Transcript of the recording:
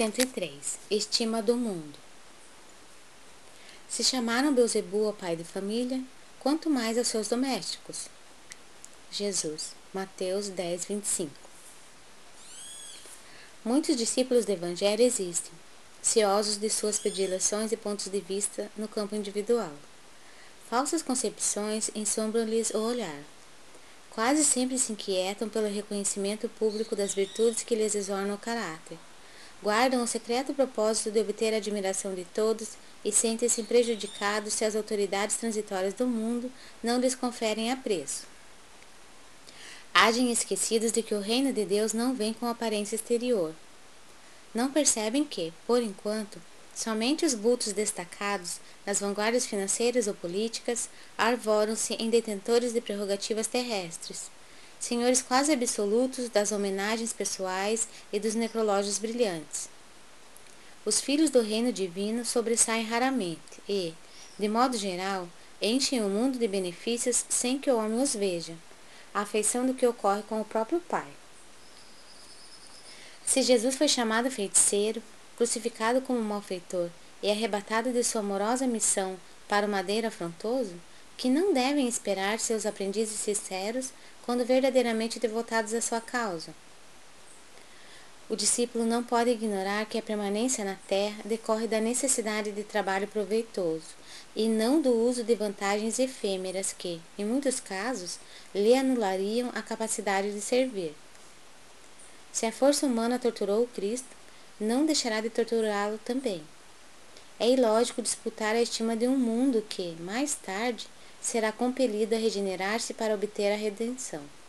103. Estima do mundo. Se chamaram Belzebu ao pai de família, quanto mais aos seus domésticos. Jesus, Mateus 10, 25. Muitos discípulos do Evangelho existem, ciosos de suas predileções e pontos de vista no campo individual. Falsas concepções ensombram-lhes o olhar. Quase sempre se inquietam pelo reconhecimento público das virtudes que lhes exornam o caráter. Guardam o secreto propósito de obter a admiração de todos e sentem-se prejudicados se as autoridades transitórias do mundo não lhes conferem apreço. Agem esquecidos de que o reino de Deus não vem com aparência exterior. Não percebem que, por enquanto, somente os bultos destacados nas vanguardas financeiras ou políticas arvoram-se em detentores de prerrogativas terrestres, senhores quase absolutos das homenagens pessoais e dos necrológios brilhantes. Os filhos do reino divino sobressaem raramente e, de modo geral, enchem o mundo de benefícios sem que o homem os veja, a afeição do que ocorre com o próprio Pai. Se Jesus foi chamado feiticeiro, crucificado como malfeitor e arrebatado de sua amorosa missão para o madeiro afrontoso, que não devem esperar seus aprendizes sinceros quando verdadeiramente devotados à sua causa. O discípulo não pode ignorar que a permanência na terra decorre da necessidade de trabalho proveitoso e não do uso de vantagens efêmeras que, em muitos casos, lhe anulariam a capacidade de servir. Se a força humana torturou o Cristo, não deixará de torturá-lo também. É ilógico disputar a estima de um mundo que, mais tarde, será compelido a regenerar-se para obter a redenção.